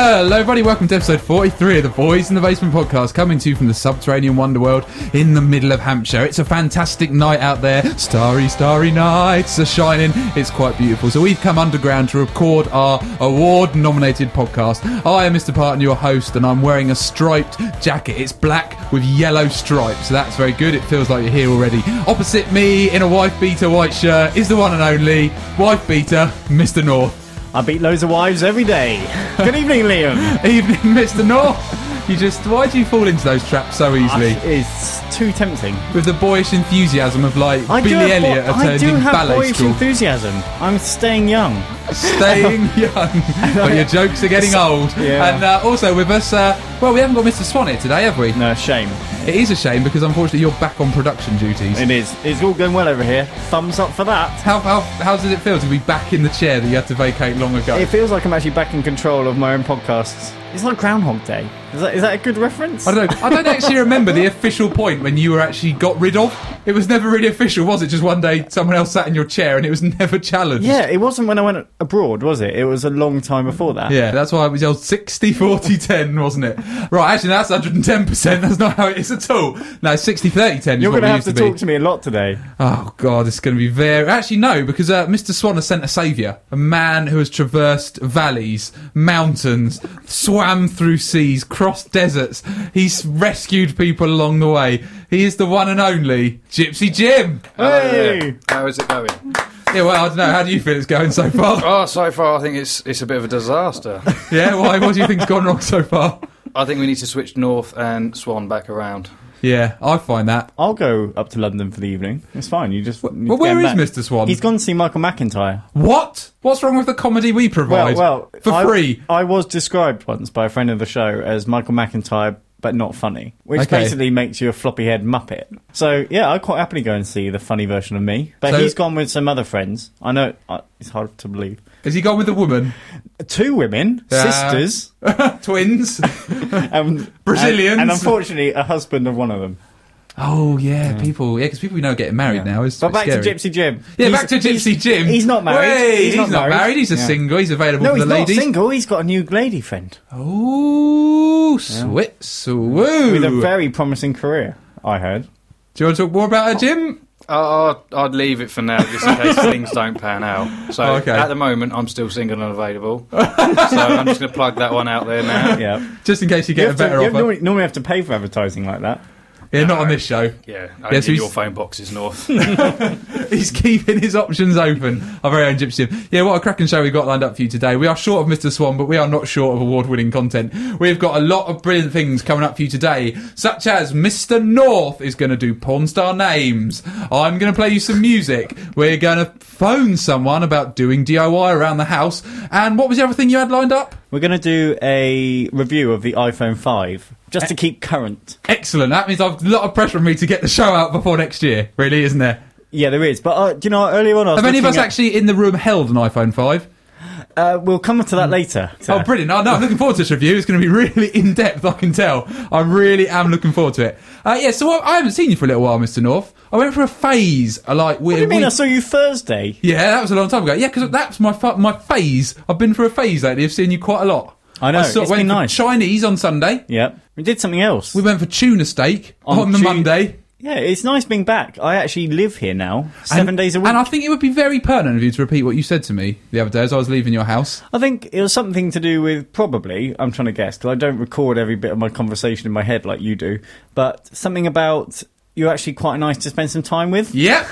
Hello everybody, welcome to episode 43 of the Boys in the Basement podcast, coming to you from the subterranean wonderworld in the middle of Hampshire. It's a fantastic night out there, starry, starry nights are shining, it's quite beautiful. So we've come underground to record our award-nominated podcast. I am Mr. Parton, your host, and I'm wearing a striped jacket. It's black with yellow stripes, so that's very good, it feels like you're here already. Opposite me, in a wife beater white shirt, is the one and only wife beater, Mr. North. I beat loads of wives every day. Good evening, Liam. Evening, Mr. North. You just... Why do you fall into those traps so easily? It's too tempting. With the boyish enthusiasm of, like, Billy Elliot attending ballet school. I do have boyish enthusiasm. I'm staying young. But your jokes are getting old. Yeah. And also with us, well, we haven't got Mr. Swan here today, have we? No, shame. It is a shame because unfortunately you're back on production duties. It is. It's all going well over here. Thumbs up for that. How does it feel to be back in the chair that you had to vacate long ago? It feels like I'm actually back in control of my own podcasts. It's like Groundhog Day. Is that a good reference? I don't actually remember the official point when you were actually got rid of. It was never really official, was it? Just one day someone else sat in your chair and it was never challenged. Yeah, it wasn't when I went abroad, was it? It was a long time before that. Yeah, that's why it was 60, 40, 10, wasn't it? Right, actually that's 110%. That's not how it is at all. No, 60, 30, 10 is what it used to be. You're going to have to talk to me a lot today. Oh, God, it's going to be very... Actually, no, because Mr. Swan has sent a saviour. A man who has traversed valleys, mountains, swam through seas, crossed deserts. He's rescued people along the way. He is the one and only Gypsy Jim. Hey! How is it going? Yeah, well, I don't know. How do you feel it's going so far? Oh, so far I think it's a bit of a disaster. Yeah? Why? What do you think's gone wrong so far? I think we need to switch North and Swan back around. Yeah, I find that. I'll go up to London for the evening. It's fine. You just... Well, where is Mr. Swan? He's gone to see Michael McIntyre. What? What's wrong with the comedy we provide? Well, for free. I was described once by a friend of the show as Michael McIntyre, but not funny, which basically makes you a floppy-haired muppet. So, yeah, I'd quite happily go and see the funny version of me. But he's gone with some other friends. I know it's hard to believe. Has he gone with a woman? Two women, sisters. Twins. Brazilians. And unfortunately, a husband of one of them. Oh, yeah. People... Yeah, because people we know getting married now. But back to Gypsy Jim. Yeah, back to Gypsy Jim. He's not married. He's not married. He's a single. He's available for the ladies. He's not single. He's got a new lady friend. Oh, sweet. Swoo. With a very promising career, I heard. Do you want to talk more about her, Jim? I'd leave it for now, just in case things don't pan out. So at the moment, I'm still single and available. So I'm just going to plug that one out there now. Yeah. Just in case you get a better offer. You normally have to pay for advertising like that. Yeah, not on this show. Yeah, so your phone box is North. He's keeping his options open. Our very own Gypsy Jim. Yeah, what a cracking show we've got lined up for you today. We are short of Mr. Swan, but we are not short of award-winning content. We've got a lot of brilliant things coming up for you today, such as Mr. North is going to do porn star names. I'm going to play you some music. We're going to phone someone about doing DIY around the house. And what was the other thing you had lined up? We're going to do a review of the iPhone 5, just to keep current. Excellent. That means I've a lot of pressure on me to get the show out before next year, really, isn't there? Yeah, there is. But, do you know, earlier on I was... Have any of us actually in the room held an iPhone 5? We'll come to that later. Oh, brilliant. Oh, no, I'm looking forward to this review. It's going to be really in-depth, I can tell. I really am looking forward to it. Yeah, so I haven't seen you for a little while, Mr. North. I went for a phase. What do you mean? I saw you Thursday? Yeah, that was a long time ago. Yeah, because that's my phase. I've been for a phase lately of seeing you quite a lot. I know, it's been nice. Chinese on Sunday. Yep. We did something else. We went for tuna steak on the Monday. Yeah, it's nice being back. I actually live here now, 7 days a week. And I think it would be very pertinent of you to repeat what you said to me the other day as I was leaving your house. I think it was something to do with, probably, I'm trying to guess, because I don't record every bit of my conversation in my head like you do, but something about you're actually quite nice to spend some time with. Yep.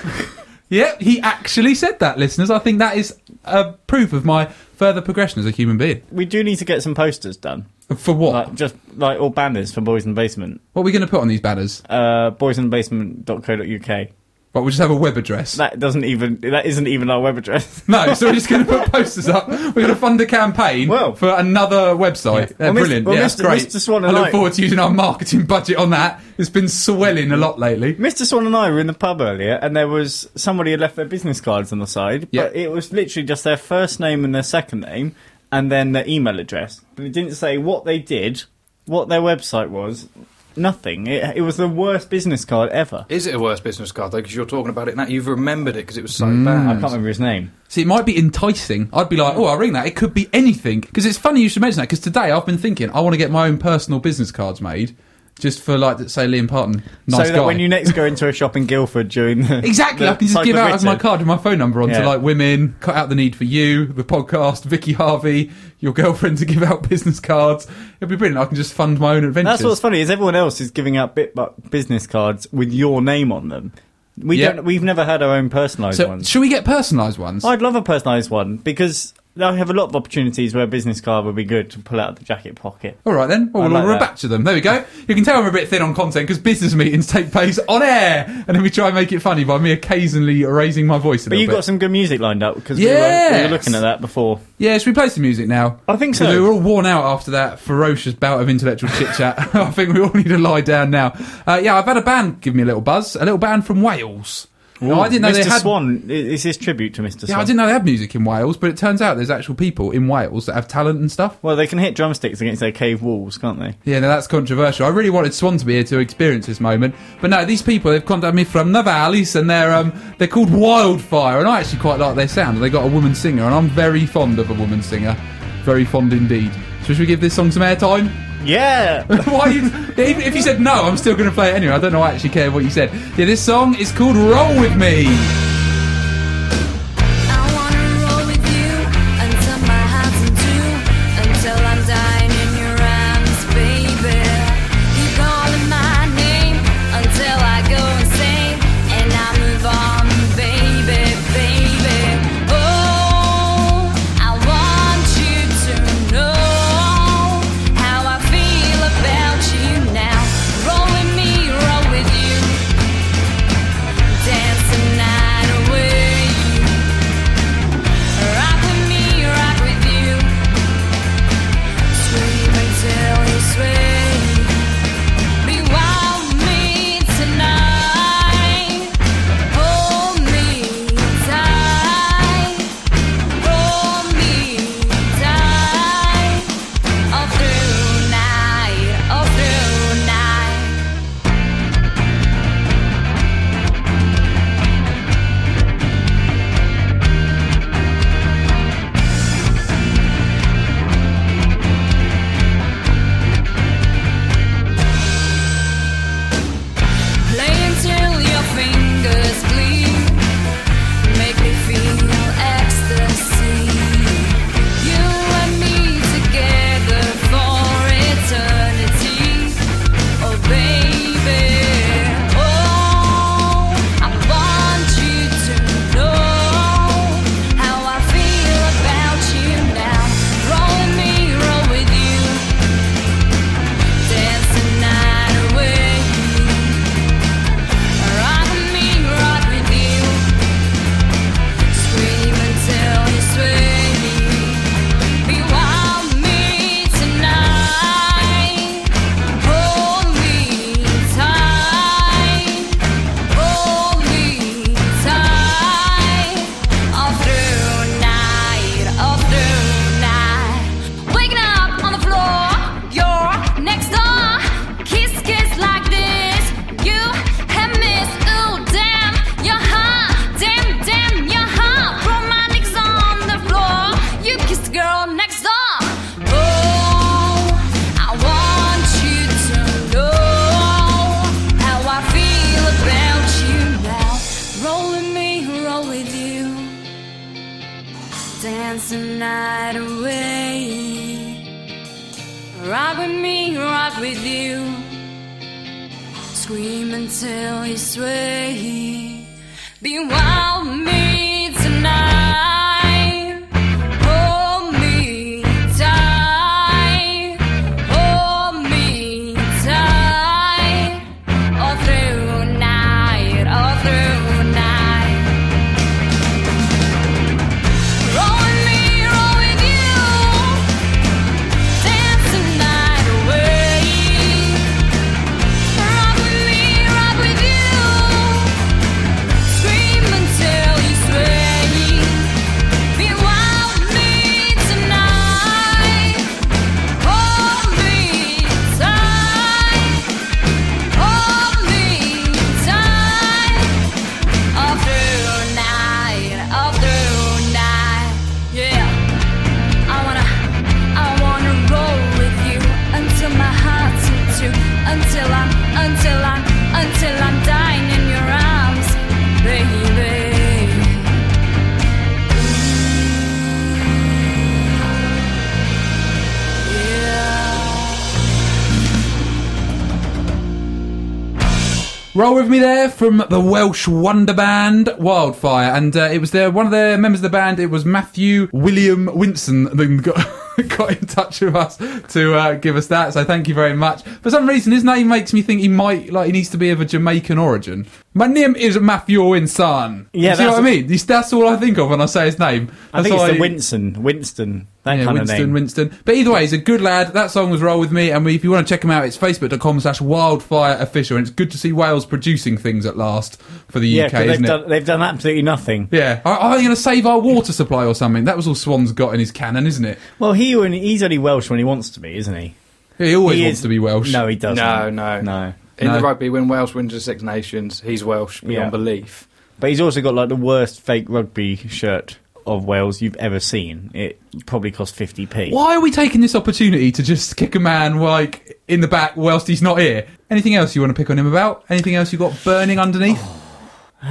Yep, he actually said that, listeners. I think that is a proof of my further progression as a human being. We do need to get some posters done. For what? Or banners for Boys in the Basement. What are we going to put on these banners? Boysinthebasement.co.uk. But we'll just have a web address. That isn't even our web address. No, so we're just going to put posters up. We're going to fund a campaign for another website. Yeah. Brilliant. That's great. Mr. Swan and I look forward to using our marketing budget on that. It's been swelling a lot lately. Mr. Swan and I were in the pub earlier, and there was somebody had left their business cards on the side, but it was literally just their first name and their second name, and then their email address. But it didn't say what they did, what their website was. nothing. It was the worst business card ever. Is it a worse business card, though? Because you're talking about it now. You've remembered it because it was so bad. I can't remember his name. See, it might be enticing. I'd be like, oh, I'll ring that. It could be anything. Because it's funny you should mention that, because today I've been thinking I want to get my own personal business cards made. Just for, like, say, Liam Parton. Nice guy. So that when you next go into a shop in Guildford during the... Exactly, I can just give out of my card with my phone number on to, like, women, cut out the need for you, the podcast, Vicky Harvey, your girlfriend, to give out business cards. It'll be brilliant. I can just fund my own adventures. That's what's funny, is everyone else is giving out business cards with your name on them. We've never had our own personalised ones. Should we get personalised ones? I'd love a personalised one, because... I have a lot of opportunities where a business card would be good to pull out of the jacket pocket. All right, then. Well, we're back to them. There we go. You can tell I'm a bit thin on content because business meetings take place on air. And then we try and make it funny by me occasionally raising my voice a little bit. But you've got some good music lined up because we were looking at that before. Yeah, should we play some music now? I think so. We were all worn out after that ferocious bout of intellectual chit-chat. I think we all need to lie down now. I've had a band give me a little buzz. A little band from Wales. Ooh, no, I didn't know they had... Mr. Swan, it's his tribute to Mr. Swan. Yeah, I didn't know they had music in Wales, but it turns out there's actual people in Wales that have talent and stuff. Well, they can hit drumsticks against their cave walls, can't they? Yeah, no, that's controversial. I really wanted Swan to be here to experience this moment. But no, these people, they've contacted me from the valleys, and they're called Wildfire, and I actually quite like their sound. They got a woman singer, and I'm very fond of a woman singer. Very fond indeed. So should we give this song some airtime? Yeah! If you said no, I'm still going to play it anyway. I don't know, I actually care what you said. Yeah, this song is called Roll With Me. Roll With Me There from the Welsh wonder band Wildfire, and it was one of their members of the band. It was Matthew William Winson that got in touch with us to give us that. So thank you very much. For some reason, his name makes me think he needs to be of a Jamaican origin. My name is Matthew Winson. Yeah, you see what I mean? That's all I think of when I say his name. Winston. Winston. But either way, he's a good lad. That song was Roll With Me, and if you want to check him out, it's facebook.com/wildfireofficial, and it's good to see Wales producing things at last for the UK, isn't it? Yeah, they've done absolutely nothing. Yeah. Are they going to save our water supply or something? That was all Swan's got in his cannon, isn't it? Well, he's only Welsh when he wants to be, isn't he? Yeah, he always wants to be Welsh. No, he doesn't. No. In the rugby, when Wales wins the Six Nations, he's Welsh beyond belief. But he's also got the worst fake rugby shirt of Wales you've ever seen. It probably cost 50p. Why are we taking this opportunity to just kick a man in the back whilst he's not here? Anything else you want to pick on him about? Anything else you've got burning underneath?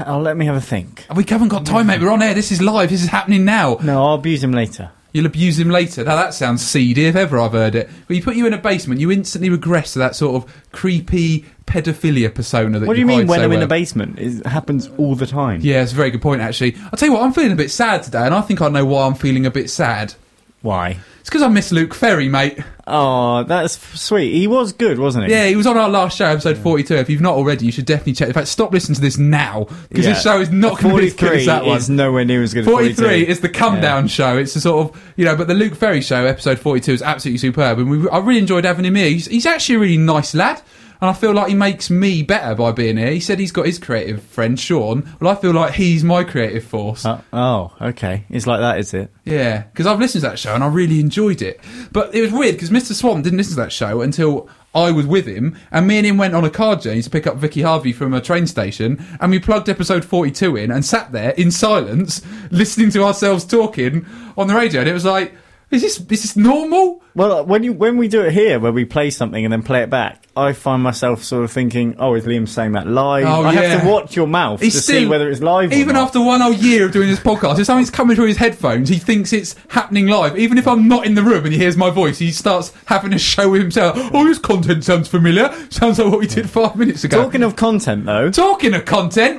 Let me have a think. We haven't got time, mate. We're on air. This is live. This is happening now. No, I'll abuse him later. You'll abuse him later. Now, that sounds seedy, if ever I've heard it. But you put you in a basement, you instantly regress to that sort of creepy paedophilia persona that you hide so well. What do you mean when I'm in a basement? It happens all the time. Yeah, it's a very good point, actually. I'll tell you what, I'm feeling a bit sad today, and I think I know why I'm feeling a bit sad. Why? It's because I miss Luke Ferry, mate. Oh, that's sweet. He was good, wasn't he? Yeah, he was on our last show, episode 42. If you've not already, you should definitely check. In fact, stop listening to this now, because this show is not going to be as good as that one. 43 is nowhere near as good as 42. 43 is the come-down show. It's a sort of, but the Luke Ferry show, episode 42, is absolutely superb. And I really enjoyed having him here. He's actually a really nice lad. And I feel like he makes me better by being here. He said he's got his creative friend, Sean. Well, I feel like he's my creative force. Okay. It's like that, is it? Yeah, because I've listened to that show and I really enjoyed it. But it was weird because Mr. Swan didn't listen to that show until I was with him, and me and him went on a car journey to pick up Vicky Harvey from a train station, and we plugged episode 42 in and sat there in silence listening to ourselves talking on the radio. And it was like, is this normal? Well, when we do it here, where we play something and then play it back, I find myself sort of thinking, is Liam saying that live? I have to watch your mouth to see whether it's live or not. Even after one whole year of doing this podcast, if something's coming through his headphones, he thinks it's happening live. Even if I'm not in the room and he hears my voice, he starts having a show with himself. Oh, this content sounds familiar. Sounds like what we did 5 minutes ago. Talking of content,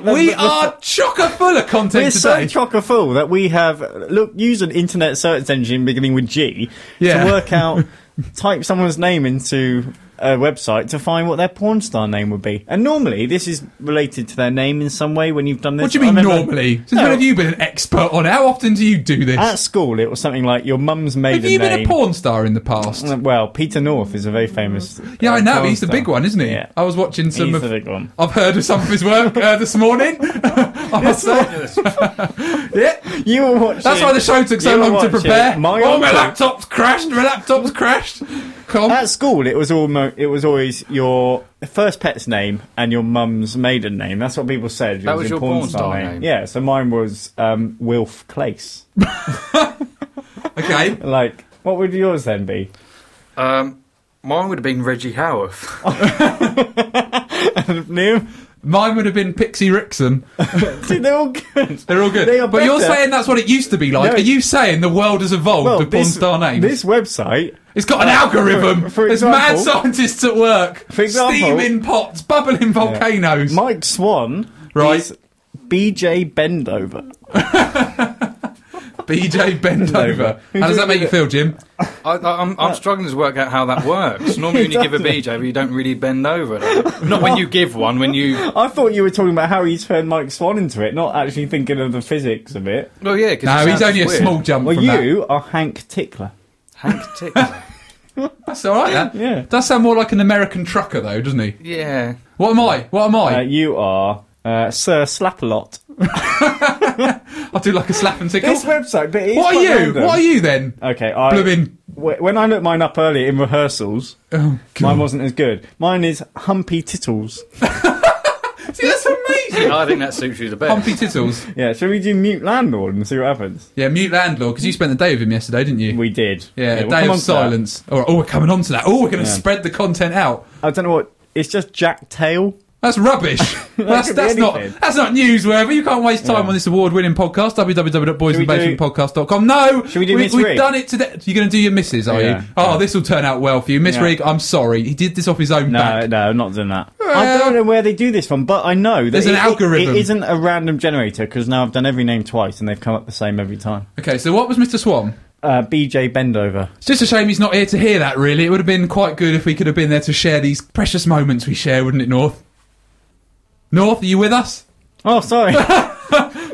we are chock-a-full of content today. We're so chock-a-full that we have... Look, use an internet search engine beginning with G to work out... type someone's name into a website to find what their porn star name would be. And normally, this is related to their name in some way when you've done this. What do you mean normally? Since when have you been an expert on it? How often do you do this? At school, it was something like your mum's maiden name. Have you been a porn star in the past? Well, Peter North is a very famous Yeah, I know. He's the big one, isn't he? Yeah. I was watching some the big one. I've heard of some of his work this morning. I must say. Yeah. You were watching... That's why the show took so long to prepare. My laptop's crashed. Come. At school, it was always your first pet's name and your mum's maiden name. That's what people said. That was your porn star name. Yeah, so mine was Wilf Clace. Okay. What would yours then be? Mine would have been Reggie Howarth. And Liam? Mine would have been Pixie Rickson. See, they're all good. They're all good. But better. You're saying that's what it used to be like. No, are you saying the world has evolved with porn star names? This website... It's got an algorithm. There's mad scientists at work. For example, steaming pots, bubbling volcanoes. Mike Swan is BJ Bendover. BJ Bendover. How does that make you feel, Jim? I'm struggling to work out how that works. Normally when you give a BJ, you don't really bend over. Not when you give one, when you... I thought you were talking about how you turned Mike Swan into it, not actually thinking of the physics of it. Well, yeah, because he's only a small jump from that. Well, you are Hank Tickler. Hank Tickler. That's all right, then. Yeah. Does sound more like an American trucker, though, doesn't he? Yeah. What am I? You are Sir Slap-a-Lot. I do like a slap and tickle. This website, but what are you? Random. What are you then? Okay, when I looked mine up earlier in rehearsals, mine wasn't as good. Mine is Humpy Tittles. See, that's amazing. I think that suits you the best. Humpy Tittles. Yeah, shall we do Mute Landlord and see what happens? Yeah, Mute Landlord, because you spent the day with him yesterday, didn't you? We did. Yeah, a day of silence. All right, we're coming on to that. We're going to spread the content out. I don't know it's just Jack Tail. That's rubbish. that's not newsworthy. You can't waste time on this award-winning podcast. www.boysandbasementpodcast.com. No, should we do Miss Rigg? We've done it today. You're going to do your missus, are you? Oh, this will turn out well for you, Miss Rigg. I'm sorry, he did this off his own back. No, not doing that. I don't know where they do this from, but I know that there's an algorithm. It isn't a random generator because now I've done every name twice and they've come up the same every time. Okay, so what was Mr. Swan? BJ Bendover. It's just a shame he's not here to hear that, really. It would have been quite good if we could have been there to share these precious moments we share, wouldn't it, North? North, are you with us? Oh, sorry.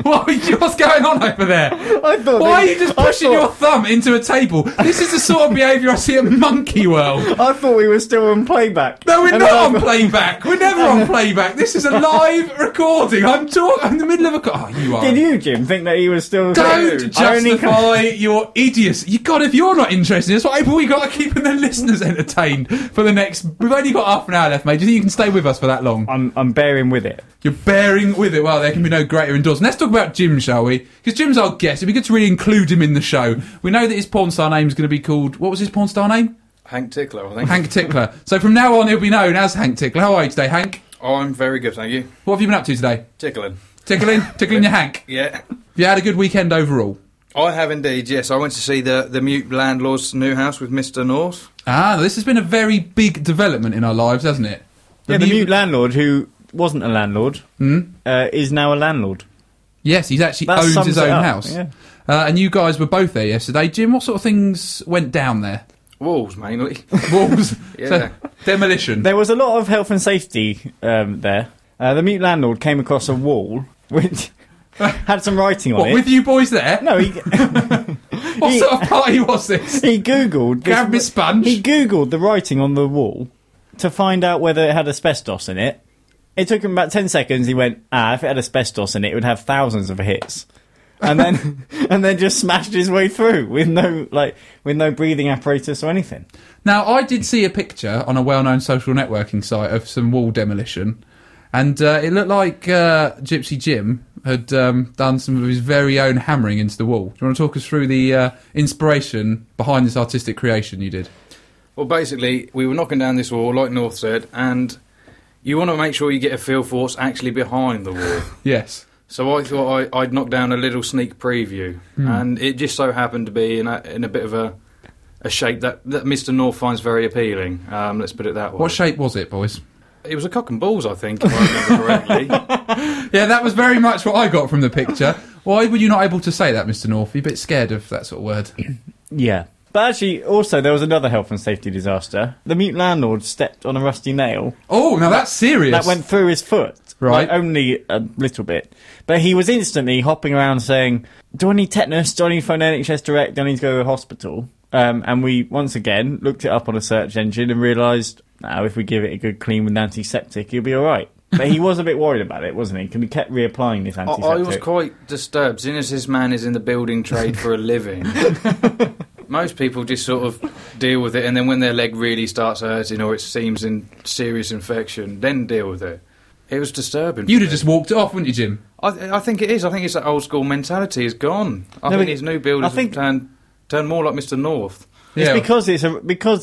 What's going on over there? Why are you just pushing your thumb into a table? This is the sort of behaviour I see at Monkey World. I thought we were still on playback. No, we're not on playback. We're never on playback. This is a live recording. I'm in the middle of a... Oh, you are. Did you, Jim, think that he was still... Don't justify your idiocy. God, if you're not interested, that's why we got to keep the listeners entertained for the next... We've only got half an hour left, mate. Do you think you can stay with us for that long? I'm bearing with it. You're bearing with it. Well, there can be no greater endorsement. Let's talk about Jim, shall we? Because Jim's our guest. It'd be good to really include him in the show. We know that his porn star name is going to be called... What was his porn star name? Hank Tickler, I think. Hank Tickler. So from now on, he'll be known as Hank Tickler. How are you today, Hank? Oh, I'm very good, thank you. What have you been up to today? Tickling. Tickling your Hank? Yeah. Have you had a good weekend overall? I have indeed, yes. I went to see the Mute Landlord's new house with Mr. North. Ah, this has been a very big development in our lives, hasn't it? The Mute Landlord, who... wasn't a landlord, is now a landlord. Yes, he's actually owns his own house. Yeah. And you guys were both there yesterday. Jim, what sort of things went down there? Walls, mainly. Walls? Yeah. So, demolition. There was a lot of health and safety there. The Mute Landlord came across a wall which had some writing on it. What, with you boys there? No, he... What sort of party was this? He Googled... Grab me sponge. He Googled the writing on the wall to find out whether it had asbestos in it. It took him about 10 seconds. He went, if it had asbestos in it, it would have thousands of hits, and then just smashed his way through with no breathing apparatus or anything. Now, I did see a picture on a well-known social networking site of some wall demolition, and it looked like Gypsy Jim had done some of his very own hammering into the wall. Do you want to talk us through the inspiration behind this artistic creation you did? Well, basically, we were knocking down this wall, like North said, and you want to make sure you get a feel for what's actually behind the wall. Yes. So I thought I'd knock down a little sneak preview, and it just so happened to be in a bit of a shape that Mr. North finds very appealing. Let's put it that way. What shape was it, boys? It was a cock and balls, I think, if I remember correctly. Yeah, that was very much what I got from the picture. Why were you not able to say that, Mr. North? Are you a bit scared of that sort of word? Yeah. But actually, also, there was another health and safety disaster. The Mute Landlord stepped on a rusty nail. Oh, now that's serious. That went through his foot. Right. Like, only a little bit. But he was instantly hopping around saying, do I need tetanus? Do I need to phone NHS Direct? Do I need to go to the hospital? And we, once again, looked it up on a search engine and realised, if we give it a good clean with antiseptic, he'll be all right. But he was a bit worried about it, wasn't he? Because he kept reapplying this antiseptic. I was quite disturbed, seeing as this man is in the building trade for a living. Most people just sort of deal with it, and then when their leg really starts hurting or it seems in serious infection, then deal with it. It was disturbing. You'd have just walked it off, wouldn't you, Jim? I think it is. I think it's that old-school mentality is gone. I think his new builders have turned more like Mr. North. It's because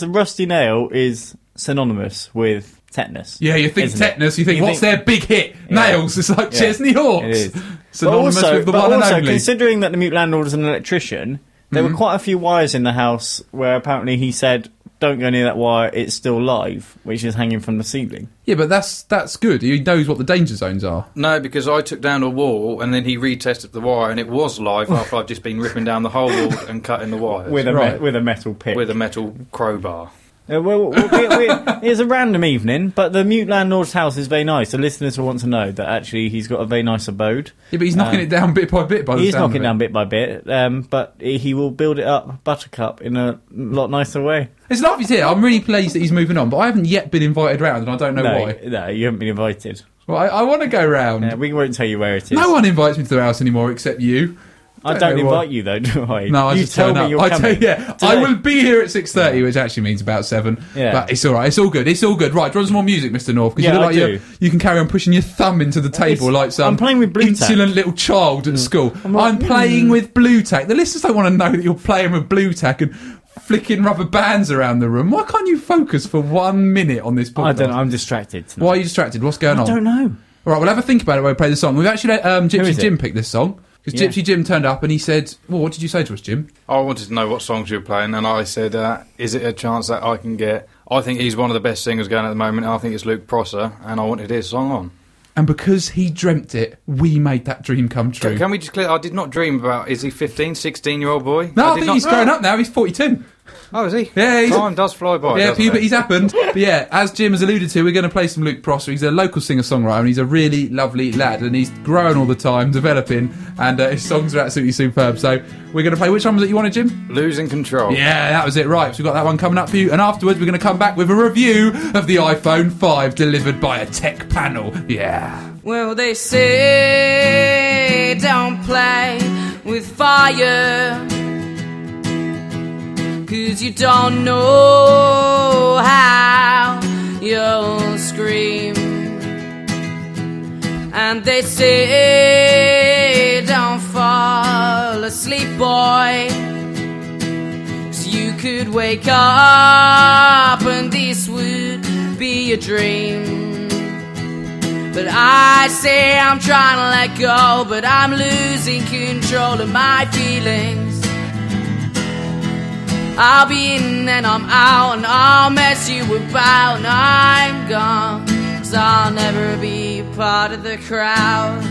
the rusty nail is synonymous with tetanus. Yeah, you think tetanus, you think what's their big hit? Nails. It's like Chesney Hawks. It is. Synonymous with the one and only. Considering that the Mute Landlord is an electrician... There were quite a few wires in the house where apparently he said, don't go near that wire, it's still live, which is hanging from the ceiling. Yeah, but that's good. He knows what the danger zones are. No, because I took down a wall and then he retested the wire and it was live after I'd just been ripping down the whole wall and cutting the wires. With a metal pick. With a metal crowbar. It's a random evening, but the Mute Landlord's house is very nice. The listeners will want to know that actually he's got a very nice abode. Yeah, but he's knocking it down bit by bit. He's knocking it down bit by bit, but he will build it up, Buttercup, in a lot nicer way. It's lovely to hear. I'm really pleased that he's moving on, but I haven't yet been invited round, and I don't know why. No, you haven't been invited. Well, I want to go round. Yeah, we won't tell you where it is. No one invites me to the house anymore except you. I don't invite you, though, do I? No, I just tell me you're coming. I will be here at 6:30, which actually means about 7. Yeah. But it's all right. It's all good. It's all good. Right, do you want some more music, Mr. North? Because you can carry on pushing your thumb into the table like some I'm playing with blue insolent tack. Little child at school. I'm playing with blue tack. The listeners don't want to know that you're playing with blue tack and flicking rubber bands around the room. Why can't you focus for 1 minute on this podcast? I don't know. I'm distracted tonight. Why are you distracted? What's going on? I don't know. All right, we'll have a think about it when we play the song. We've actually let Gypsy Jim pick this song. Because Gypsy Jim turned up and he said, well, what did you say to us, Jim? I wanted to know what songs you were playing, and I said, is it a chance that I can get... I think he's one of the best singers going at the moment, and I think it's Luke Prosser, and I wanted his song on. And because he dreamt it, we made that dream come true. Can we just clear... I did not dream about... Is he 15, 16-year-old boy? No, I think he's grown up now. He's 42. Oh, is he? Yeah, time does fly by. Yeah, puberty's happened. But yeah, as Jim has alluded to, we're going to play some Luke Prosser. He's a local singer-songwriter, and he's a really lovely lad, and he's growing all the time, developing, and his songs are absolutely superb. So we're going to play... Which one was it you wanted, Jim? Losing Control. Yeah, that was it. Right, so we've got that one coming up for you, and afterwards we're going to come back with a review of the iPhone 5 delivered by a tech panel. Yeah. Well, they say don't play with fire, 'cause you don't know how you'll scream. And they say don't fall asleep, boy, 'cause you could wake up and this would be a dream. But I say I'm trying to let go, but I'm losing control of my feelings. I'll be in and I'm out, and I'll mess you about, and I'm gone, 'cause I'll never be part of the crowd.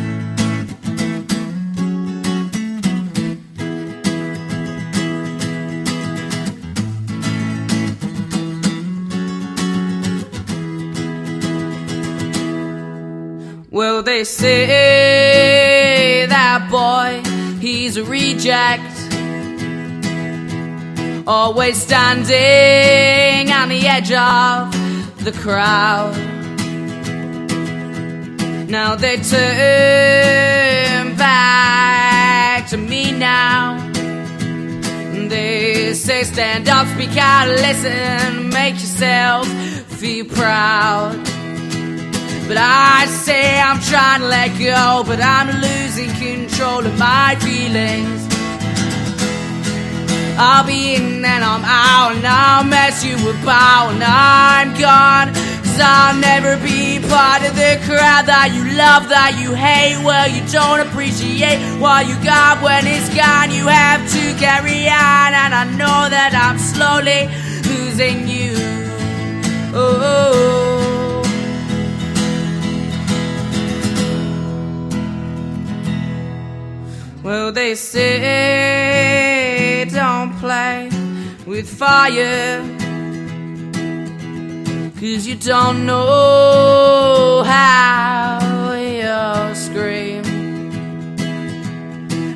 Well, they say that boy, he's a reject, always standing on the edge of the crowd. Now they turn back to me now. They say stand up, speak out, listen, make yourself feel proud. But I say I'm trying to let go, but I'm losing control of my feelings. I'll be in and I'm out, and I'll mess you about, and I'm gone, 'cause I'll never be part of the crowd that you love, that you hate. Well, you don't appreciate what you got when it's gone. You have to carry on, and I know that I'm slowly losing you. Oh. Well, they say don't play with fire, 'cause you don't know how you'll scream.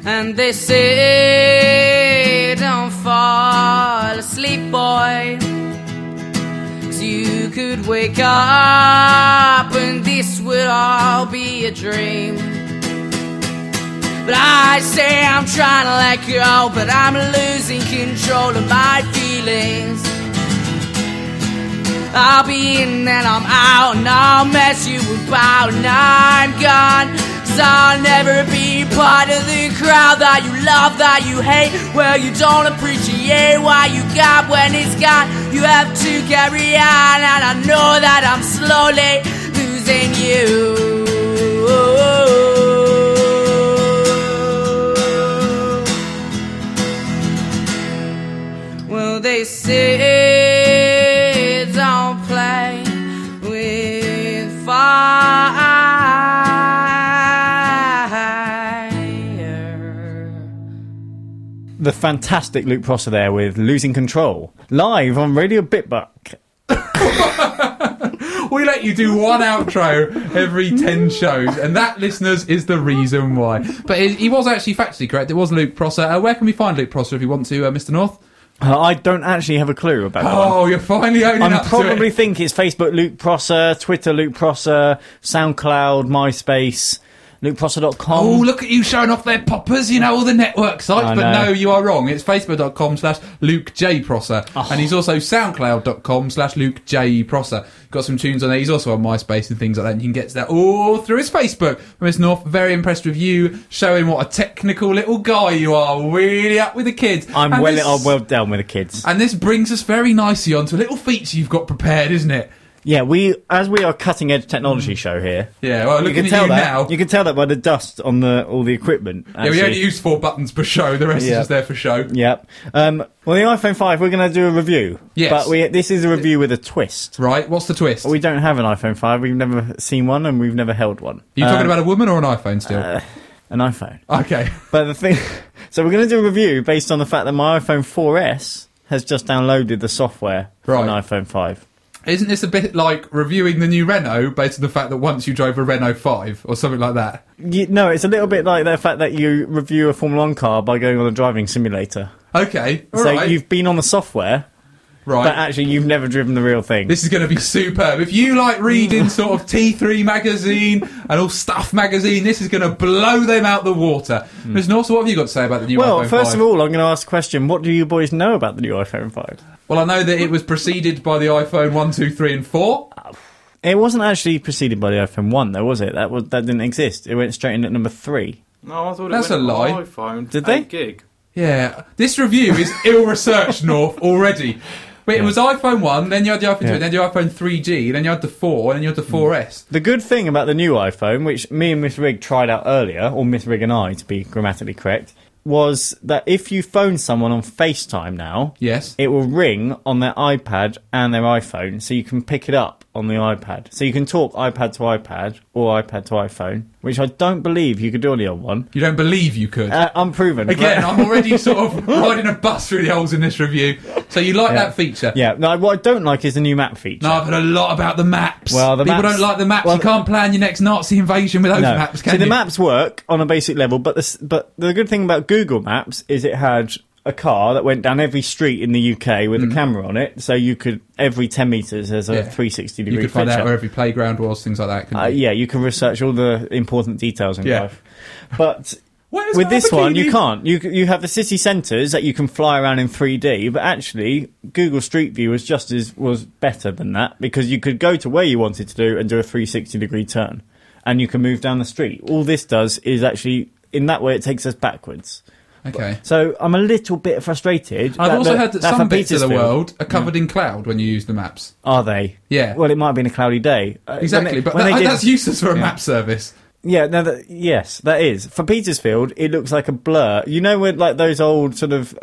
And they say don't fall asleep, boy, 'cause you could wake up and this would all be a dream. But I say I'm trying to let go, but I'm losing control of my feelings. I'll be in and I'm out, and I'll mess you about, and I'm gone, 'cause I'll never be part of the crowd that you love, that you hate. Well, you don't appreciate what you got when it's gone. You have to carry on, and I know that I'm slowly losing you. They say don't play with fire. The fantastic Luke Prosser there with Losing Control, live on Radio Bitbuck. We let you do one outro every 10 shows, and that, listeners, is the reason why. But he was actually factually correct. It was Luke Prosser. Where can we find Luke Prosser if you want to, Mr. North? I don't actually have a clue about that. Oh, you're finally owning up to it. I probably think it's Facebook Luke Prosser, Twitter Luke Prosser, SoundCloud, MySpace, LukeProsser.com. Oh, look at you showing off their poppers. You know all the network sites. I but know. No, you are wrong. It's Facebook.com/LukeJProsser. Oh. And he's also SoundCloud.com/LukeJProsser. Got some tunes on there. He's also on MySpace and things like that. And you can get to that all through his Facebook. Miss North, very impressed with you, showing what a technical little guy you are. Really up with the kids. I'm well down with the kids. And this brings us very nicely onto a little feature you've got prepared, isn't it? Yeah, we are a cutting-edge technology show here. Yeah, well, looking at you now... You can tell that by the dust on all the equipment. Actually. Yeah, we only use 4 buttons per show. The rest is just there for show. Yep. Well, the iPhone 5, we're going to do a review. Yes. But this is a review with a twist. Right, what's the twist? We don't have an iPhone 5. We've never seen one, and we've never held one. Are you talking about a woman or an iPhone still? An iPhone. Okay. But the thing... So we're going to do a review based on the fact that my iPhone 4S has just downloaded the software for an iPhone 5. Isn't this a bit like reviewing the new Renault based on the fact that once you drove a Renault 5 or something like that? No, it's a little bit like the fact that you review a Formula 1 car by going on a driving simulator. Okay, all right. So you've been on the software, right? But actually you've never driven the real thing. This is going to be superb. If you like reading sort of T3 magazine and all Stuff magazine, this is going to blow them out the water. Ms. North, what have you got to say about the new iPhone 5? Well, first of all, I'm going to ask the question, what do you boys know about the new iPhone 5? Well, I know that it was preceded by the iPhone 1, 2, 3 and 4. It wasn't actually preceded by the iPhone 1, though, was it? That didn't exist. It went straight in at number 3. No, I thought it was an iPhone. Did they? Gig. Yeah. This review is ill-researched, North, already. But it was iPhone 1, then you had the iPhone 2, then the iPhone 3G, then you had the 4, and then you had the 4S. The good thing about the new iPhone, which me and Miss Rigg tried out earlier, or Miss Rigg and I, to be grammatically correct, was that if you phone someone on FaceTime now, it will ring on their iPad and their iPhone, so you can pick it up on the iPad. So you can talk iPad to iPad or iPad to iPhone, which I don't believe you could do on the old one. You don't believe you could? Unproven. Again, but... I'm already sort of riding a bus through the holes in this review. So you like that feature? Yeah. No, what I don't like is the new map feature. No, I've heard a lot about the maps. Well, People don't like the maps. Well, you can't plan your next Nazi invasion with those maps, can you? So the maps work on a basic level, but the good thing about Google Maps is it had a car that went down every street in the UK with a camera on it, so you could, every 10 metres, there's a 360 degree picture. You could find out where every playground was, things like that, couldn't you? Yeah, you can research all the important details in life. But... With this one, you can't. You have the city centres that you can fly around in 3D, but actually, Google Street View was better than that, because you could go to where you wanted to do and do a 360-degree turn, and you can move down the street. All this does is actually, in that way, it takes us backwards. Okay. So I'm a little bit frustrated. I've also heard that some bits of the world are covered in cloud when you use the maps. Are they? Yeah. Well, it might have been a cloudy day. Exactly, that's useless for a map service. Yeah, that is. For Petersfield, it looks like a blur. You know, with like those old sort of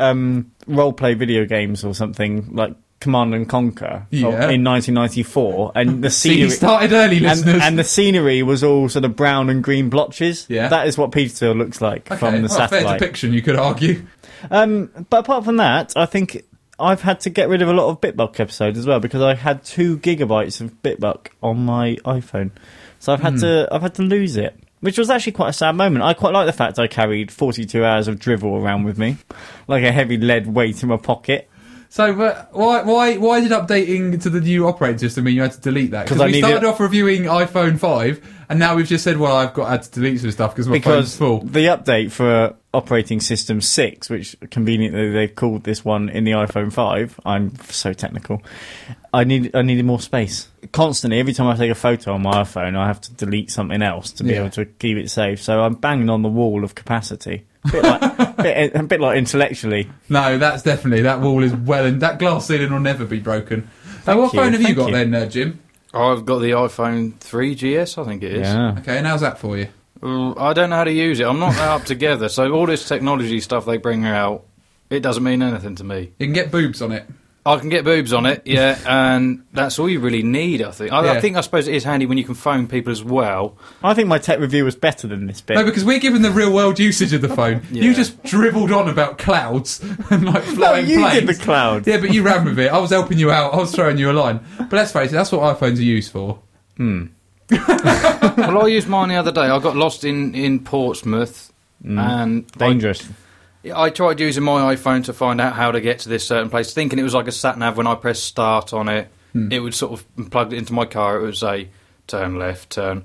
role-play video games or something, like Command and Conquer in 1994, and the scenery... See, started early, listeners. And the scenery was all sort of brown and green blotches. Yeah. That is what Petersfield looks like from the satellite. Fair depiction, you could argue. But apart from that, I think... I've had to get rid of a lot of BitBulk episodes as well, because I had 2 gigabytes of BitBulk on my iPhone, so I've had to lose it, which was actually quite a sad moment. I quite like the fact I carried 42 hours of drivel around with me, like a heavy lead weight in my pocket. So, but why did updating to the new operating system mean you had to delete that? Because we started off reviewing iPhone 5, and now we've just said, well, I had to delete some stuff because my phone's full. The update for operating system 6, which conveniently they called this one in the iPhone 5, I'm so technical, I needed more space. Constantly, every time I take a photo on my iPhone, I have to delete something else to be able to keep it safe. So I'm banging on the wall of capacity. A bit like intellectually. No, that's definitely, that wall is well in, that glass ceiling will never be broken. What phone have you got then, Jim? I've got the iPhone 3GS, I think it is. Yeah. Okay, and how's that for you? I don't know how to use it. I'm not that up together. So all this technology stuff they bring out, it doesn't mean anything to me. You can get boobs on it. I can get boobs on it, yeah, and that's all you really need, I think. I suppose it is handy when you can phone people as well. I think my tech review was better than this bit. No, because we're given the real-world usage of the phone. Yeah. You just dribbled on about clouds and, like, flying planes. No, you did the cloud. Yeah, but you ran with it. I was helping you out. I was throwing you a line. But let's face it, that's what iPhones are used for. Hmm. Well, I used mine the other day. I got lost in Portsmouth. And dangerous. I tried using my iPhone to find out how to get to this certain place, thinking it was like a sat-nav. When I pressed start on it, it would sort of plugged it into my car. It would say, turn left, turn...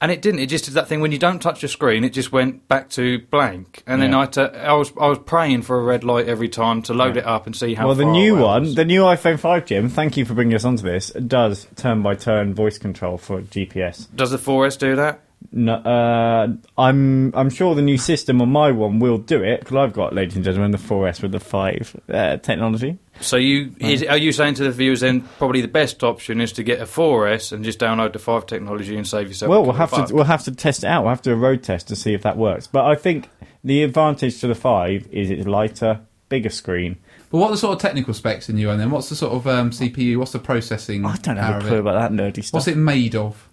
And it didn't. It just did that thing when you don't touch your screen, it just went back to blank. And then I was praying for a red light every time to load it up and see how. Well, the new one, the new iPhone 5, Jim. Thank you for bringing us onto this. Does turn by turn voice control for GPS. Does the 4S do that? No, I'm sure the new system on my one will do it, because I've got, ladies and gentlemen, the 4S with the 5 technology. So are you saying to the viewers then probably the best option is to get a 4S and just download the 5 technology and save yourself? Well, we'll have to test it out. We'll have to do a road test to see if that works. But I think the advantage to the 5 is it's lighter, bigger screen. But what are the sort of technical specs in you, and then what's the sort of CPU? What's the processing? I don't have a clue about that nerdy stuff. What's it made of?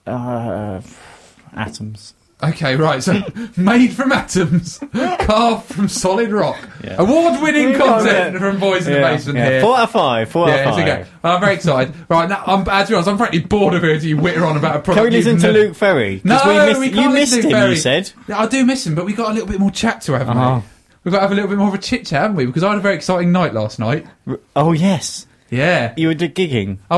Atoms. Okay, right, so made from atoms, carved from solid rock. Yeah. Award-winning content from Boys in the Basement here. 4 out of 5. Yeah, it's okay. I'm very excited. Right, now, I'm frankly bored of hearing you witter on about a product. Can we listen to Luke Ferry? No, we can't. You missed him, you said. Yeah, I do miss him, but we've got a little bit more chat to have, haven't we? We've got to have a little bit more of a chit-chat, haven't we? Because I had a very exciting night last night. Oh, yes. Yeah. You were gigging. I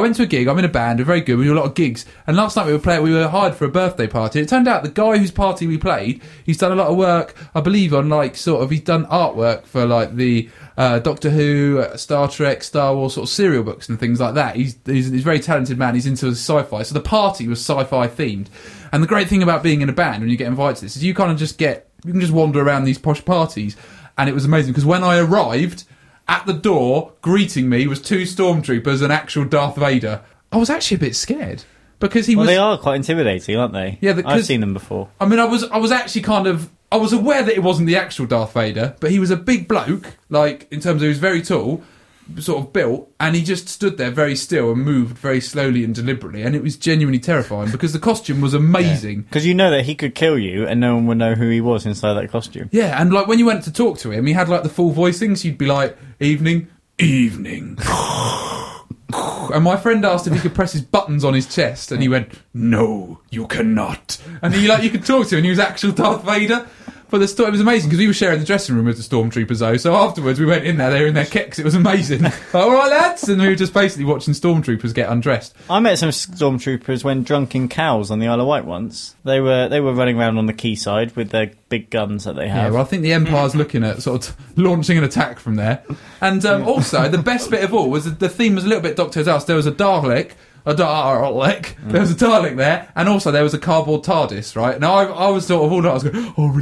went to a gig. I'm in a band. We're very good. We do a lot of gigs. And last night we were hired for a birthday party. It turned out the guy whose party we played, he's done a lot of work, I believe, on he's done artwork for like the Doctor Who, Star Trek, Star Wars sort of serial books and things like that. He's a very talented man. He's into sci-fi. So the party was sci-fi themed. And the great thing about being in a band when you get invited to this is you can just wander around these posh parties. And it was amazing because when I arrived, at the door, greeting me, was 2 stormtroopers and actual Darth Vader. I was actually a bit scared because he was... Well, they are quite intimidating, aren't they? Yeah, I've seen them before. I mean, I was actually kind of... I was aware that it wasn't the actual Darth Vader, but he was a big bloke, like, in terms of he was very tall, sort of built, and he just stood there very still and moved very slowly and deliberately, and it was genuinely terrifying because the costume was amazing. Because you know that he could kill you and no one would know who he was inside that costume. Yeah, and like when you went to talk to him, he had like the full voicing, so you'd be like, evening. And my friend asked if he could press his buttons on his chest, and he went, no, you cannot. And you could talk to him, and he was actual Darth Vader. But the story was amazing because we were sharing the dressing room with the stormtroopers, though. So afterwards, we went in there; they were in their kicks. It was amazing. Like, all right, lads, and we were just basically watching stormtroopers get undressed. I met some stormtroopers when drunken cows on the Isle of Wight once. They were running around on the quayside with their big guns that they have. Yeah, well, I think the Empire's looking at sort of launching an attack from there. And also, the best bit of all was the theme was a little bit Doctor Who. There was a Dalek. There was a Dalek there, and also there was a cardboard TARDIS, right? Now, I was sort of all night, I was going, oh, I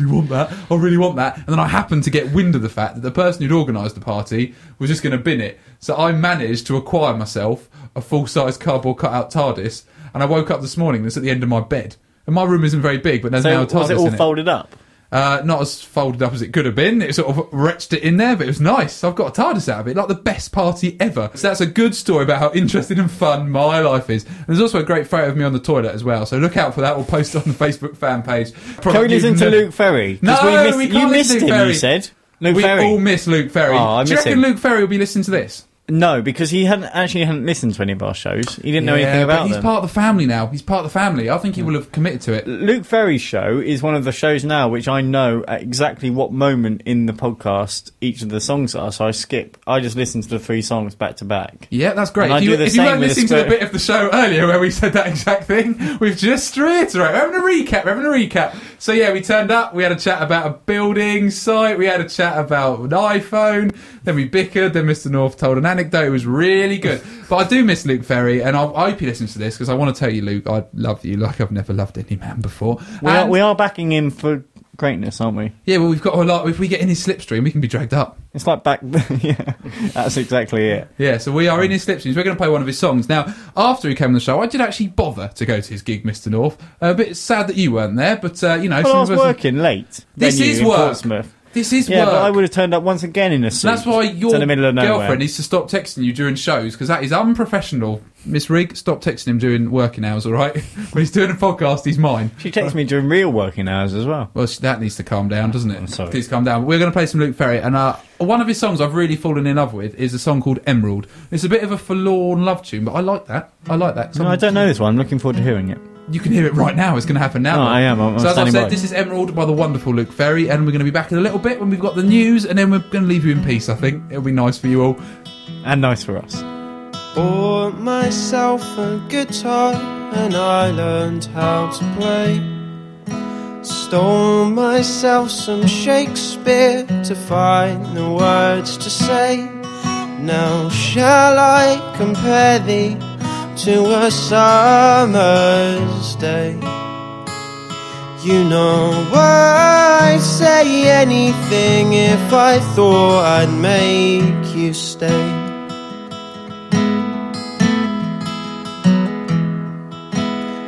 really want that. And then I happened to get wind of the fact that the person who'd organised the party was just going to bin it. So I managed to acquire myself a full-size cardboard cut-out TARDIS, and I woke up this morning, and it's at the end of my bed. And my room isn't very big, but there's now a TARDIS in it. So was it all folded up? Not as folded up as it could have been. It sort of wretched it in there, but it was nice. I've got a TARDIS out of it, like the best party ever. So that's a good story about how interesting and fun my life is. And there's also a great photo of me on the toilet as well, so look out for that. We'll post it on the Facebook fan page. Can we listen to Luke Ferry? No, we missed him, you said. Luke Ferry. We all miss Luke Ferry. Oh, Do you reckon Luke Ferry will be listening to this? No, because he hadn't listened to any of our shows. He didn't know anything about them. He's part of the family now. I think he will have committed to it. Luke Ferry's show is one of the shows now which I know at exactly what moment in the podcast each of the songs are, so I skip. I just listen to the 3 songs back to back. Yeah, that's great. If you weren't listening to the bit of the show earlier where we said that exact thing, we've just reiterated. We're having a recap. So yeah, we turned up, we had a chat about a building site, we had a chat about an iPhone, then we bickered, then Mr. North told an anecdote. It was really good. But I do miss Luke Ferry, and I hope he listens to this, because I want to tell you, Luke, I love you like I've never loved any man before. We are backing him for greatness, aren't we? Yeah, well, we've got a lot. If we get in his slipstream, we can be dragged up. It's like back... yeah, that's exactly it. Yeah, so we are in his slipstream. We're going to play one of his songs. Now, after he came on the show, I did actually bother to go to his gig, Mr. North. A bit sad that you weren't there, but, you know... Well, I was working late. This is work. This is work. But I would have turned up once again in a suit. That's why your girlfriend needs to stop texting you during shows, because that is unprofessional. Miss Rigg, stop texting him during working hours, all right? When he's doing a podcast, he's mine. She texts me during real working hours as well. Well, that needs to calm down, doesn't it? I'm sorry. Please calm down. We're going to play some Luke Ferry, and one of his songs I've really fallen in love with is a song called Emerald. It's a bit of a forlorn love tune, but I like that. No, I don't know this one. I'm looking forward to hearing it. You can hear it right now. It's going to happen now. I'm so as I said, This is Emerald by the wonderful Luke Ferry, and we're going to be back in a little bit when we've got the news, and then we're going to leave you in peace, I think. It'll be nice for you all. And nice for us. Bought myself a guitar and I learned how to play. Stole myself some Shakespeare to find the words to say. Now shall I compare thee to a summer's day? You know I'd say anything if I thought I'd make you stay.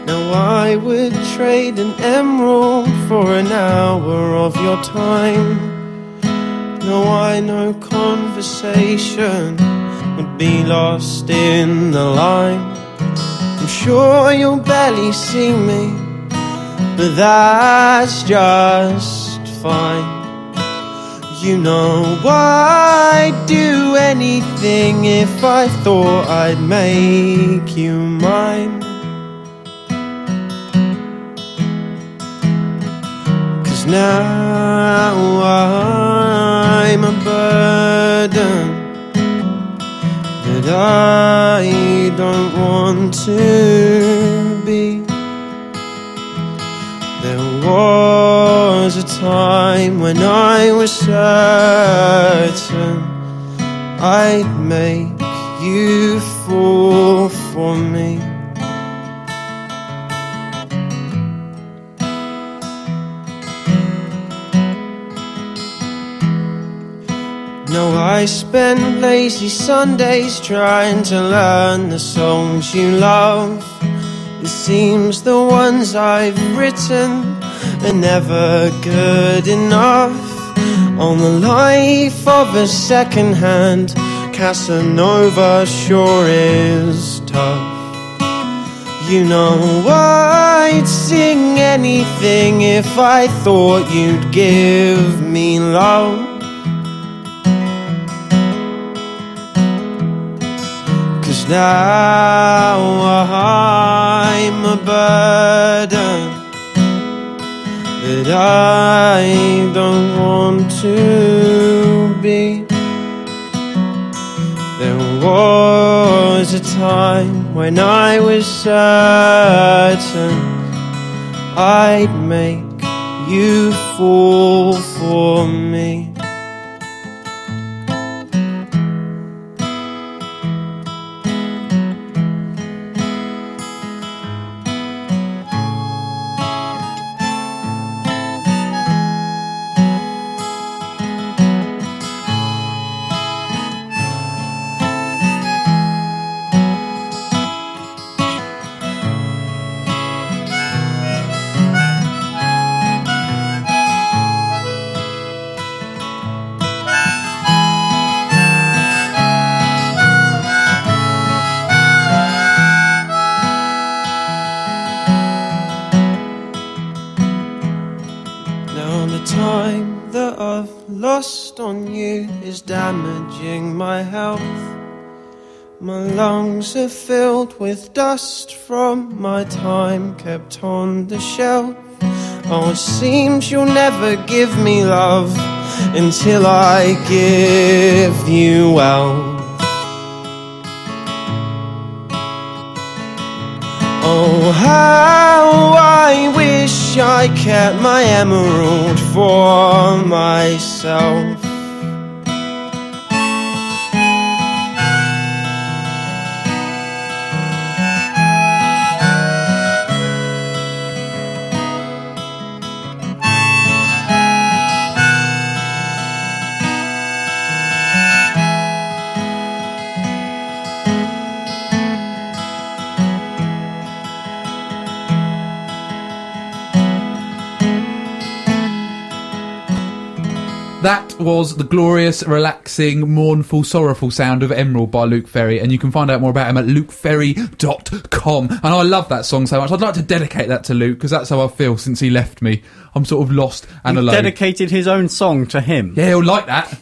Now I would trade an emerald for an hour of your time. No, I know conversation would be lost in the lime. I'm sure you'll barely see me, but that's just fine. You know I'd do anything if I thought I'd make you mine. 'Cause now I'm a burden that I don't want to be. There was a time when I was certain I'd make you fall for me. No, I spent lazy Sundays trying to learn the songs you love. It seems the ones I've written are never good enough. On the life of a second-hand Casanova sure is tough. You know I'd sing anything if I thought you'd give me love. 'Cause now I'm a burden that I don't want to be. There was a time when I was certain I'd make you fall for me. Time that I've lost on you is damaging my health. My lungs are filled with dust from my time kept on the shelf. Oh, it seems you'll never give me love until I give you wealth. Oh, how I wish I kept my emerald for myself. That was the glorious, relaxing, mournful, sorrowful sound of Emerald by Luke Ferry, and you can find out more about him at lukeferry.com. And I love that song so much. I'd like to dedicate that to Luke, because that's how I feel since he left me. I'm sort of lost and alone. Dedicated his own song to him. Yeah, he'll like that.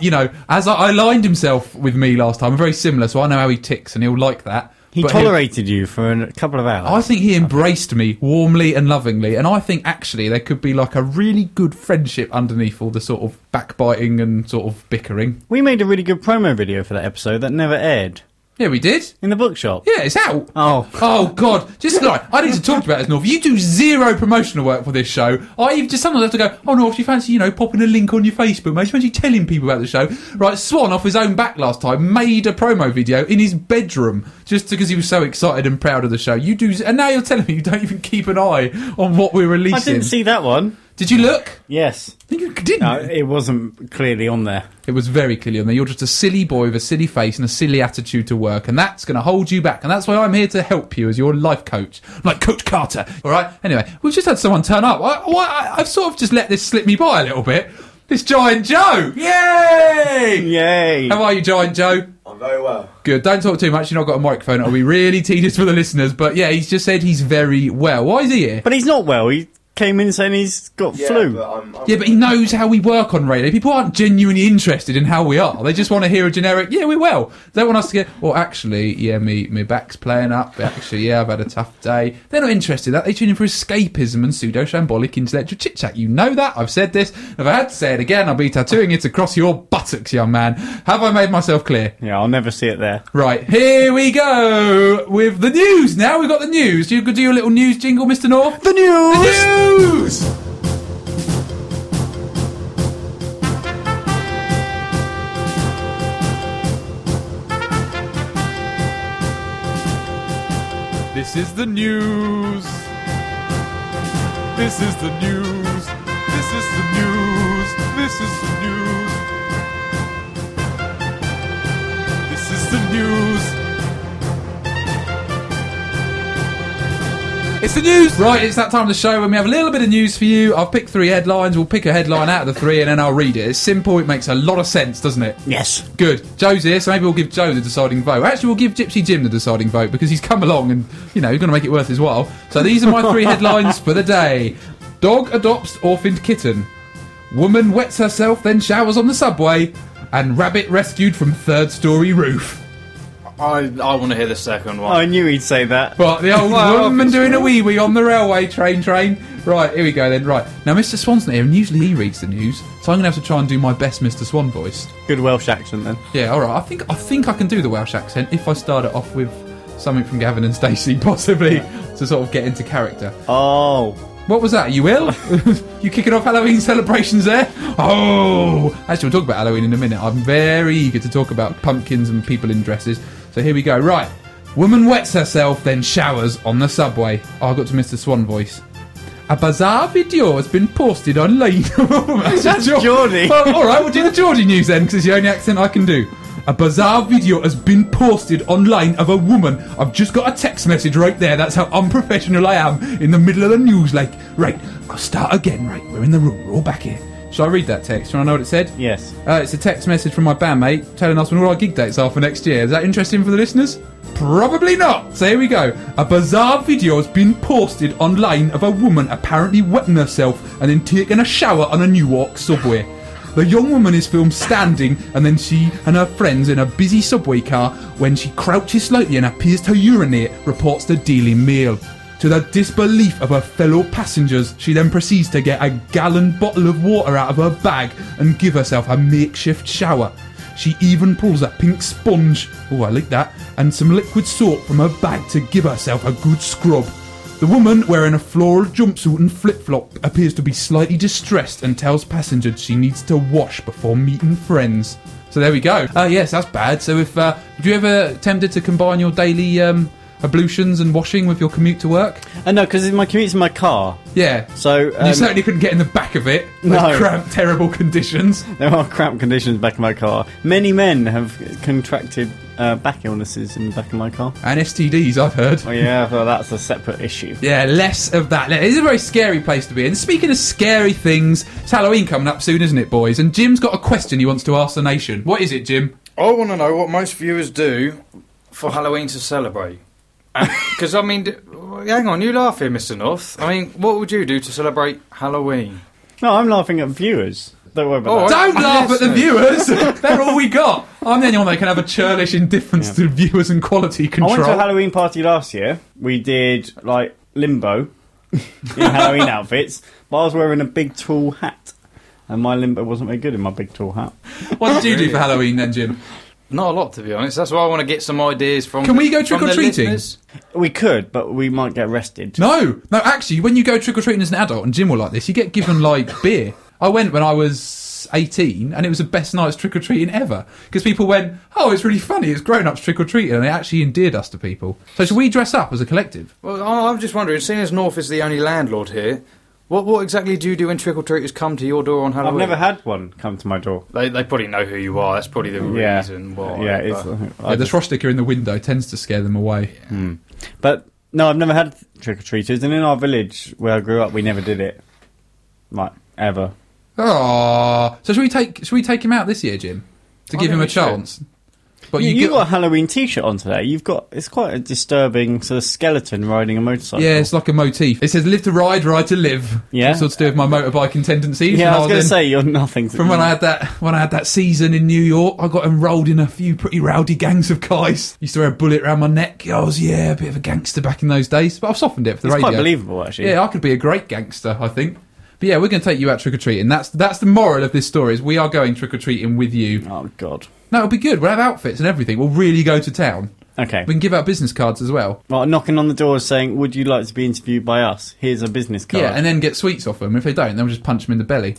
You know, as I aligned himself with me last time, I'm very similar, so I know how he ticks, and he'll like that. He tolerated you for a couple of hours. I think he embraced me warmly and lovingly, and I think actually there could be like a really good friendship underneath all the sort of backbiting and sort of bickering. We made a really good promo video for that episode that never aired. Yeah, we did. In the bookshop? Yeah, it's out. Oh, God. Just like, I need to talk to you about this, North. You do zero promotional work for this show. I've just sometimes have to go, oh, North, do you fancy, popping a link on your Facebook, mate? Do you fancy telling people about the show? Right, Swan, off his own back last time, made a promo video in his bedroom just because he was so excited and proud of the show. You do, and now you're telling me you don't even keep an eye on what we're releasing. I didn't see that one. Did you look? Yes. You didn't? No, it wasn't clearly on there. It was very clearly on there. You're just a silly boy with a silly face and a silly attitude to work, and that's going to hold you back, and that's why I'm here to help you as your life coach. Like Coach Carter, all right? Anyway, we've just had someone turn up. I've sort of just let this slip me by a little bit. This Giant Joe! Yay! Yay! How are you, Giant Joe? I'm very well. Good. Don't talk too much. You've not got a microphone. It'll be really tedious for the listeners, but yeah, he's just said he's very well. Why is he here? But he's not well. He came in saying he's got flu. But he knows how we work on radio. People aren't genuinely interested in how we are. They just want to hear a generic, yeah, we're well. They want us to get, well, actually, yeah, my back's playing up. Actually, yeah, I've had a tough day. They're not interested in that. They tune in for escapism and pseudo-shambolic intellectual chit-chat. You know that. I've said this. If I had to say it again, I'll be tattooing it across your buttocks, young man. Have I made myself clear? Yeah, I'll never see it there. Right, here we go with the news. Now we've got the news. You could do your little news jingle, Mr. North. The news! The news! This is the news. This is the news. This is the news. This is the news. This is the news. It's the news! Right, it's that time of the show when we have a little bit of news for you. I've picked three headlines. We'll pick a headline out of the three and then I'll read it. It's simple. It makes a lot of sense, doesn't it? Yes. Good. Joe's here, so maybe we'll give Joe the deciding vote. Actually, we'll give Gypsy Jim the deciding vote because he's come along and, he's going to make it worth his while. So these are my three headlines for the day. Dog adopts orphaned kitten. Woman wets herself, then showers on the subway. And rabbit rescued from third-storey roof. I want to hear the second one. I knew he'd say that. But the old woman doing a wee-wee on the railway train. Right, here we go then. Right. Now, Mr. Swan's not here, and usually he reads the news, so I'm going to have to try and do my best Mr. Swan voice. Good Welsh accent, then. Yeah, all right. I think I can do the Welsh accent if I start it off with something from Gavin and Stacey, possibly, to sort of get into character. Oh. What was that? Are you ill? You kicking off Halloween celebrations there? Oh. Actually, we'll talk about Halloween in a minute. I'm very eager to talk about pumpkins and people in dresses. So here we go. Right. Woman wets herself, then showers on the subway. I got to Mr. Swan voice. A bizarre video has been posted online. That's Geordie. Well, all right, we'll do the Geordie news then, because it's the only accent I can do. A bizarre video has been posted online of a woman. I've just got a text message right there. That's how unprofessional I am in the middle of the news. Like, right, I'll start again. Right, we're in the room. We're all back here. Shall I read that text? Do you want to know what it said? Yes. It's a text message from my bandmate telling us when all our gig dates are for next year. Is that interesting for the listeners? Probably not. So here we go. A bizarre video has been posted online of a woman apparently wetting herself and then taking a shower on a Newark subway. The young woman is filmed standing, and then she and her friends in a busy subway car when she crouches slightly and appears to urinate, reports the Daily Mail. To the disbelief of her fellow passengers, she then proceeds to get a gallon bottle of water out of her bag and give herself a makeshift shower. She even pulls a pink sponge, oh I like that, and some liquid soap from her bag to give herself a good scrub. The woman, wearing a floral jumpsuit and flip-flop, appears to be slightly distressed and tells passengers she needs to wash before meeting friends. So there we go. Yes, that's bad. So if, do you ever tempted to combine your daily, ablutions and washing with your commute to work? No, because my commute's in my car. Yeah. So you certainly couldn't get in the back of it. No. Cramped, terrible conditions. There are cramped conditions back in my car. Many men have contracted back illnesses in the back of my car. And STDs, I've heard. Oh, yeah, well, that's a separate issue. Yeah, less of that. It is a very scary place to be in. Speaking of scary things, it's Halloween coming up soon, isn't it, boys? And Jim's got a question he wants to ask the nation. What is it, Jim? I want to know what most viewers do for Halloween to celebrate. Because, hang on, you laugh here, Mr. North. What would you do to celebrate Halloween? No, I'm laughing at viewers. Don't worry about that. Don't laugh at the viewers! They're all we got. I'm the only one that can have a churlish indifference to viewers and quality control. I went to a Halloween party last year. We did, limbo in Halloween outfits. But I was wearing a big, tall hat. And my limbo wasn't very good in my big, tall hat. What did you do for Halloween then, Jim? Not a lot, to be honest. That's why I want to get some ideas from. Can we go trick or treating? We could, but we might get arrested. No. Actually, when you go trick or treating as an adult, and Jim will like this, you get given like beer. I went when I was 18, and it was the best night's trick or treating ever because people went, "Oh, it's really funny. It's grown ups trick or treating," and it actually endeared us to people. So, should we dress up as a collective? Well, I'm just wondering. Seeing as North is the only landlord here. What exactly do you do when trick-or-treaters come to your door on Halloween? I've never had one come to my door. They probably know who you are. That's probably the reason why. Yeah, the frost sticker in the window tends to scare them away. Yeah. Mm. But, no, I've never had trick-or-treaters. And in our village where I grew up, we never did it. Like, ever. Oh. So should we take him out this year, Jim? To give him a chance? But you've got a Halloween T-shirt on today. It's quite a disturbing sort of skeleton riding a motorcycle. Yeah, it's like a motif. It says "Live to ride, ride to live." Yeah, it's sort of to do with my motorbiking tendencies. Yeah, I was going to say you're nothing. From when I had that season in New York, I got enrolled in a few pretty rowdy gangs of guys. Used to wear a bullet around my neck. I was a bit of a gangster back in those days, but I've softened it for the radio. It's quite believable, actually. Yeah, I could be a great gangster, I think. But yeah, we're going to take you out trick-or-treating. That's the moral of this story, is we are going trick-or-treating with you. Oh, God. No, it'll be good. We'll have outfits and everything. We'll really go to town. Okay. We can give out business cards as well. Well, knocking on the door saying, "Would you like to be interviewed by us? Here's a business card." Yeah, and then get sweets off them. If they don't, then we'll just punch them in the belly.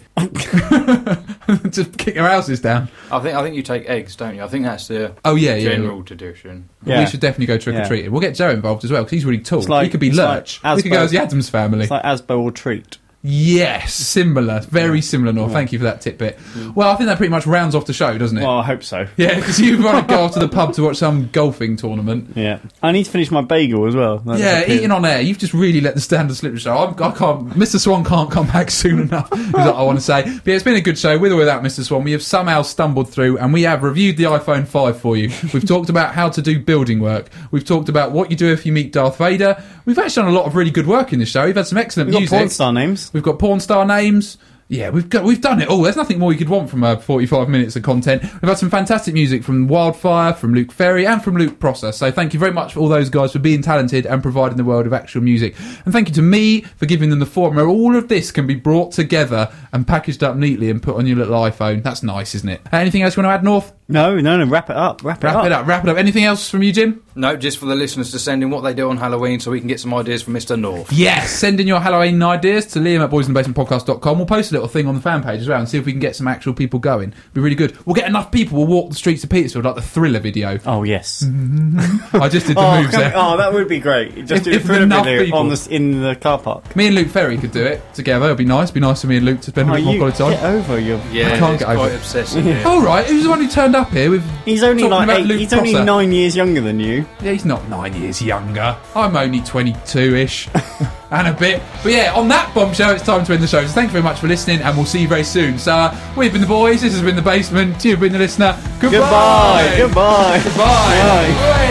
Just kick their houses down. I think you take eggs, don't you? I think that's the general tradition. Yeah. We should definitely go trick-or-treating. Yeah. We'll get Joe involved as well, because he's really tall. Like, he could be Lurch. Like we could go as the Addams Family. It's like Asbo or Treat. Yes, similar, very similar, Nor. Thank you for that tidbit. Well, I think that pretty much rounds off the show, doesn't it? Well, I hope so. Yeah, because you want to go off to the pub to watch some golfing tournament. Yeah. I need to finish my bagel as well. That's eating on air. You've just really let the standard slip the show. I can't, Mr. Swan can't come back soon enough, is what I want to say. But yeah, it's been a good show, with or without Mr. Swan. We have somehow stumbled through, and we have reviewed the iPhone 5 for you. We've talked about how to do building work. We've talked about what you do if you meet Darth Vader. We've actually done a lot of really good work in this show. We've had some excellent music. Porn star names. We've got porn star names. Yeah, we've done it all. There's nothing more you could want from 45 minutes of content. We've had some fantastic music from Wildfire, from Luke Ferry, and from Luke Prosser. So thank you very much for all those guys for being talented and providing the world of actual music. And thank you to me for giving them the forum where all of this can be brought together and packaged up neatly and put on your little iPhone. That's nice, isn't it? Anything else you want to add, North? No, wrap it up. Wrap it up. Anything else from you, Jim? No, just for the listeners to send in what they do on Halloween so we can get some ideas from Mr. North. Yes, send in your Halloween ideas to Liam at boysinthebasement.com. We'll post a little thing on the fan page as well and see if we can get some actual people going. It'll be really good. We'll get enough people, we'll walk the streets of Petersfield like the Thriller video. Oh, yes. I just did the moves there. Oh, that would be great. Just do the Thriller video in the car park. Me and Luke Ferry could do it together. It'd be nice. Be nice for me and Luke to spend a bit more quality time. Get over your... Yeah, I can't get over it. Quite obsessive. Yeah. All right, who's the one who turned up here with... He's only like he's only 9 years younger than you. Yeah, he's not 9 years younger. I'm only 22-ish and a bit. But yeah, on that bombshell, it's time to end the show. So thank you very much for listening, and we'll see you very soon. So we've been the boys. This has been The Basement. You've been the listener. Goodbye. Goodbye. Goodbye. Goodbye. Goodbye. Bye. Bye.